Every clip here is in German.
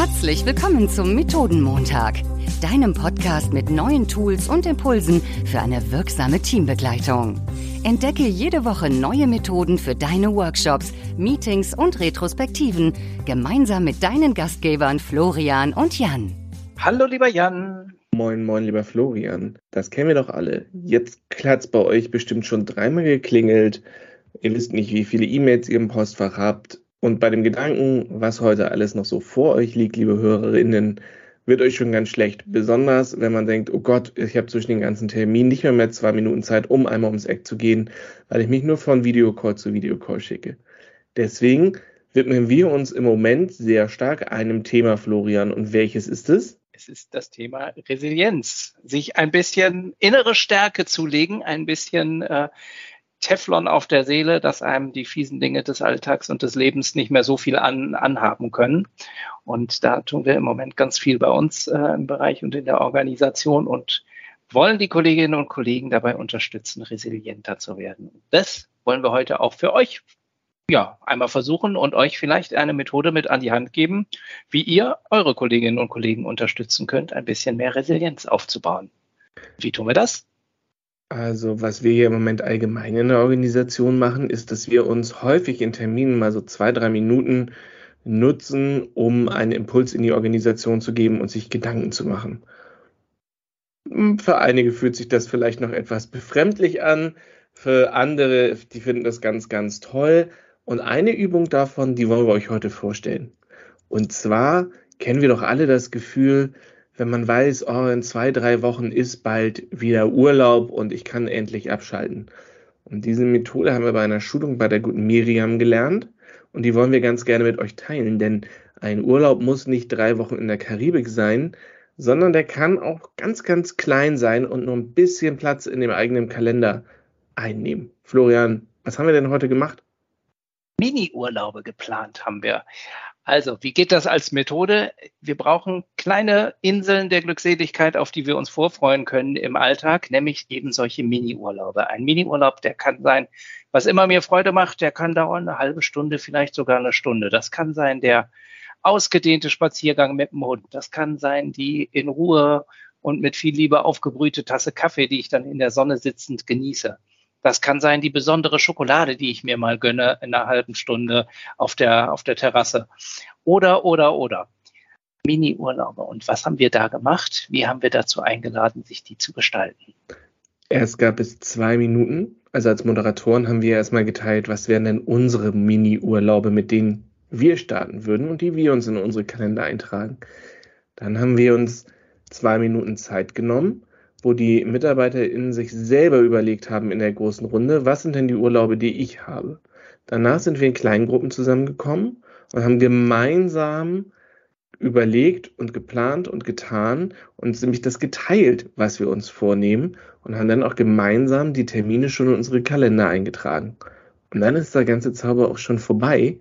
Herzlich willkommen zum Methodenmontag, deinem Podcast mit neuen Tools und Impulsen für eine wirksame Teambegleitung. Entdecke jede Woche neue Methoden für deine Workshops, Meetings und Retrospektiven, gemeinsam mit deinen Gastgebern Florian und Jan. Hallo lieber Jan. Moin, moin, lieber Florian. Das kennen wir doch alle. Jetzt hat's bei euch bestimmt schon dreimal geklingelt. Ihr wisst nicht, wie viele E-Mails ihr im Postfach habt. Und bei dem Gedanken, was heute alles noch so vor euch liegt, liebe Hörerinnen, wird euch schon ganz schlecht. Besonders, wenn man denkt, oh Gott, ich habe zwischen den ganzen Terminen nicht mehr 2 Minuten Zeit, um einmal ums Eck zu gehen, weil ich mich nur von Videocall zu Videocall schicke. Deswegen widmen wir uns im Moment sehr stark einem Thema, Florian. Und welches ist es? Es ist das Thema Resilienz. Sich ein bisschen innere Stärke zulegen, ein bisschen Teflon auf der Seele, dass einem die fiesen Dinge des Alltags und des Lebens nicht mehr so viel anhaben können. Und da tun wir im Moment ganz viel bei uns im Bereich und in der Organisation und wollen die Kolleginnen und Kollegen dabei unterstützen, resilienter zu werden. Das wollen wir heute auch für euch einmal versuchen und euch vielleicht eine Methode mit an die Hand geben, wie ihr eure Kolleginnen und Kollegen unterstützen könnt, ein bisschen mehr Resilienz aufzubauen. Wie tun wir das? Also was wir hier im Moment allgemein in der Organisation machen, ist, dass wir uns häufig in Terminen mal so 2-3 Minuten nutzen, um einen Impuls in die Organisation zu geben und sich Gedanken zu machen. Für einige fühlt sich das vielleicht noch etwas befremdlich an, für andere, die finden das ganz, ganz toll. Und eine Übung davon, die wollen wir euch heute vorstellen. Und zwar kennen wir doch alle das Gefühl, wenn man weiß, in 2-3 Wochen ist bald wieder Urlaub und ich kann endlich abschalten. Und diese Methode haben wir bei einer Schulung bei der guten Miriam gelernt und die wollen wir ganz gerne mit euch teilen, denn ein Urlaub muss nicht 3 Wochen in der Karibik sein, sondern der kann auch ganz, ganz klein sein und nur ein bisschen Platz in dem eigenen Kalender einnehmen. Florian, was haben wir denn heute gemacht? Mini-Urlaube geplant haben wir. Also, wie geht das als Methode? Wir brauchen kleine Inseln der Glückseligkeit, auf die wir uns vorfreuen können im Alltag, nämlich eben solche Mini-Urlaube. Ein Mini-Urlaub, der kann sein, was immer mir Freude macht, der kann dauern 1/2 Stunde, vielleicht sogar 1 Stunde. Das kann sein der ausgedehnte Spaziergang mit dem Hund. Das kann sein die in Ruhe und mit viel Liebe aufgebrühte Tasse Kaffee, die ich dann in der Sonne sitzend genieße. Das kann sein die besondere Schokolade, die ich mir mal gönne in 1/2 Stunde auf der Terrasse. Oder. Mini-Urlaube. Und was haben wir da gemacht? Wie haben wir dazu eingeladen, sich die zu gestalten? Erst gab es 2 Minuten. Also als Moderatoren haben wir erstmal geteilt, was wären denn unsere Mini-Urlaube, mit denen wir starten würden und die wir uns in unsere Kalender eintragen. Dann haben wir uns 2 Minuten Zeit genommen, wo die MitarbeiterInnen sich selber überlegt haben in der großen Runde, was sind denn die Urlaube, die ich habe. Danach sind wir in kleinen Gruppen zusammengekommen und haben gemeinsam überlegt und geplant und getan und nämlich das geteilt, was wir uns vornehmen und haben dann auch gemeinsam die Termine schon in unsere Kalender eingetragen. Und dann ist der ganze Zauber auch schon vorbei.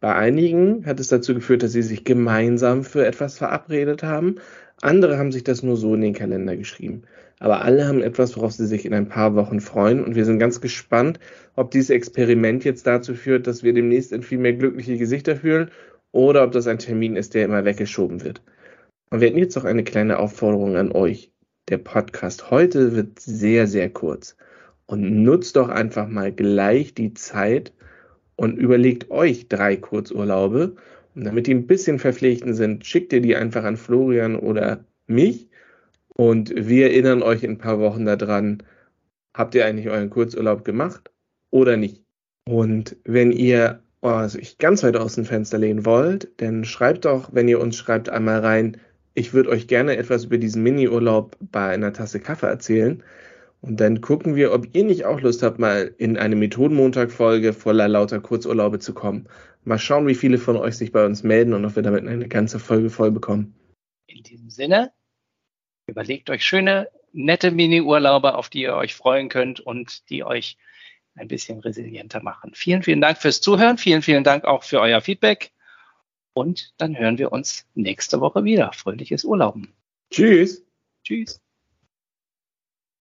Bei einigen hat es dazu geführt, dass sie sich gemeinsam für etwas verabredet haben. Andere haben sich das nur so in den Kalender geschrieben. Aber alle haben etwas, worauf sie sich in ein paar Wochen freuen. Und wir sind ganz gespannt, ob dieses Experiment jetzt dazu führt, dass wir demnächst in viel mehr glückliche Gesichter fühlen oder ob das ein Termin ist, der immer weggeschoben wird. Und wir hätten jetzt noch eine kleine Aufforderung an euch. Der Podcast heute wird sehr, sehr kurz. Und nutzt doch einfach mal gleich die Zeit und überlegt euch 3 Kurzurlaube. Und damit die ein bisschen verpflichtend sind, schickt ihr die einfach an Florian oder mich und wir erinnern euch in ein paar Wochen daran, habt ihr eigentlich euren Kurzurlaub gemacht oder nicht? Und wenn ihr euch ganz weit aus dem Fenster lehnen wollt, dann schreibt doch, wenn ihr uns schreibt, einmal rein, ich würde euch gerne etwas über diesen Mini-Urlaub bei einer Tasse Kaffee erzählen. Und dann gucken wir, ob ihr nicht auch Lust habt, mal in eine Methodenmontag-Folge voller lauter Kurzurlaube zu kommen. Mal schauen, wie viele von euch sich bei uns melden und ob wir damit eine ganze Folge voll bekommen. In diesem Sinne, überlegt euch schöne, nette Mini-Urlaube, auf die ihr euch freuen könnt und die euch ein bisschen resilienter machen. Vielen, vielen Dank fürs Zuhören. Vielen, vielen Dank auch für euer Feedback. Und dann hören wir uns nächste Woche wieder. Fröhliches Urlauben. Tschüss. Tschüss.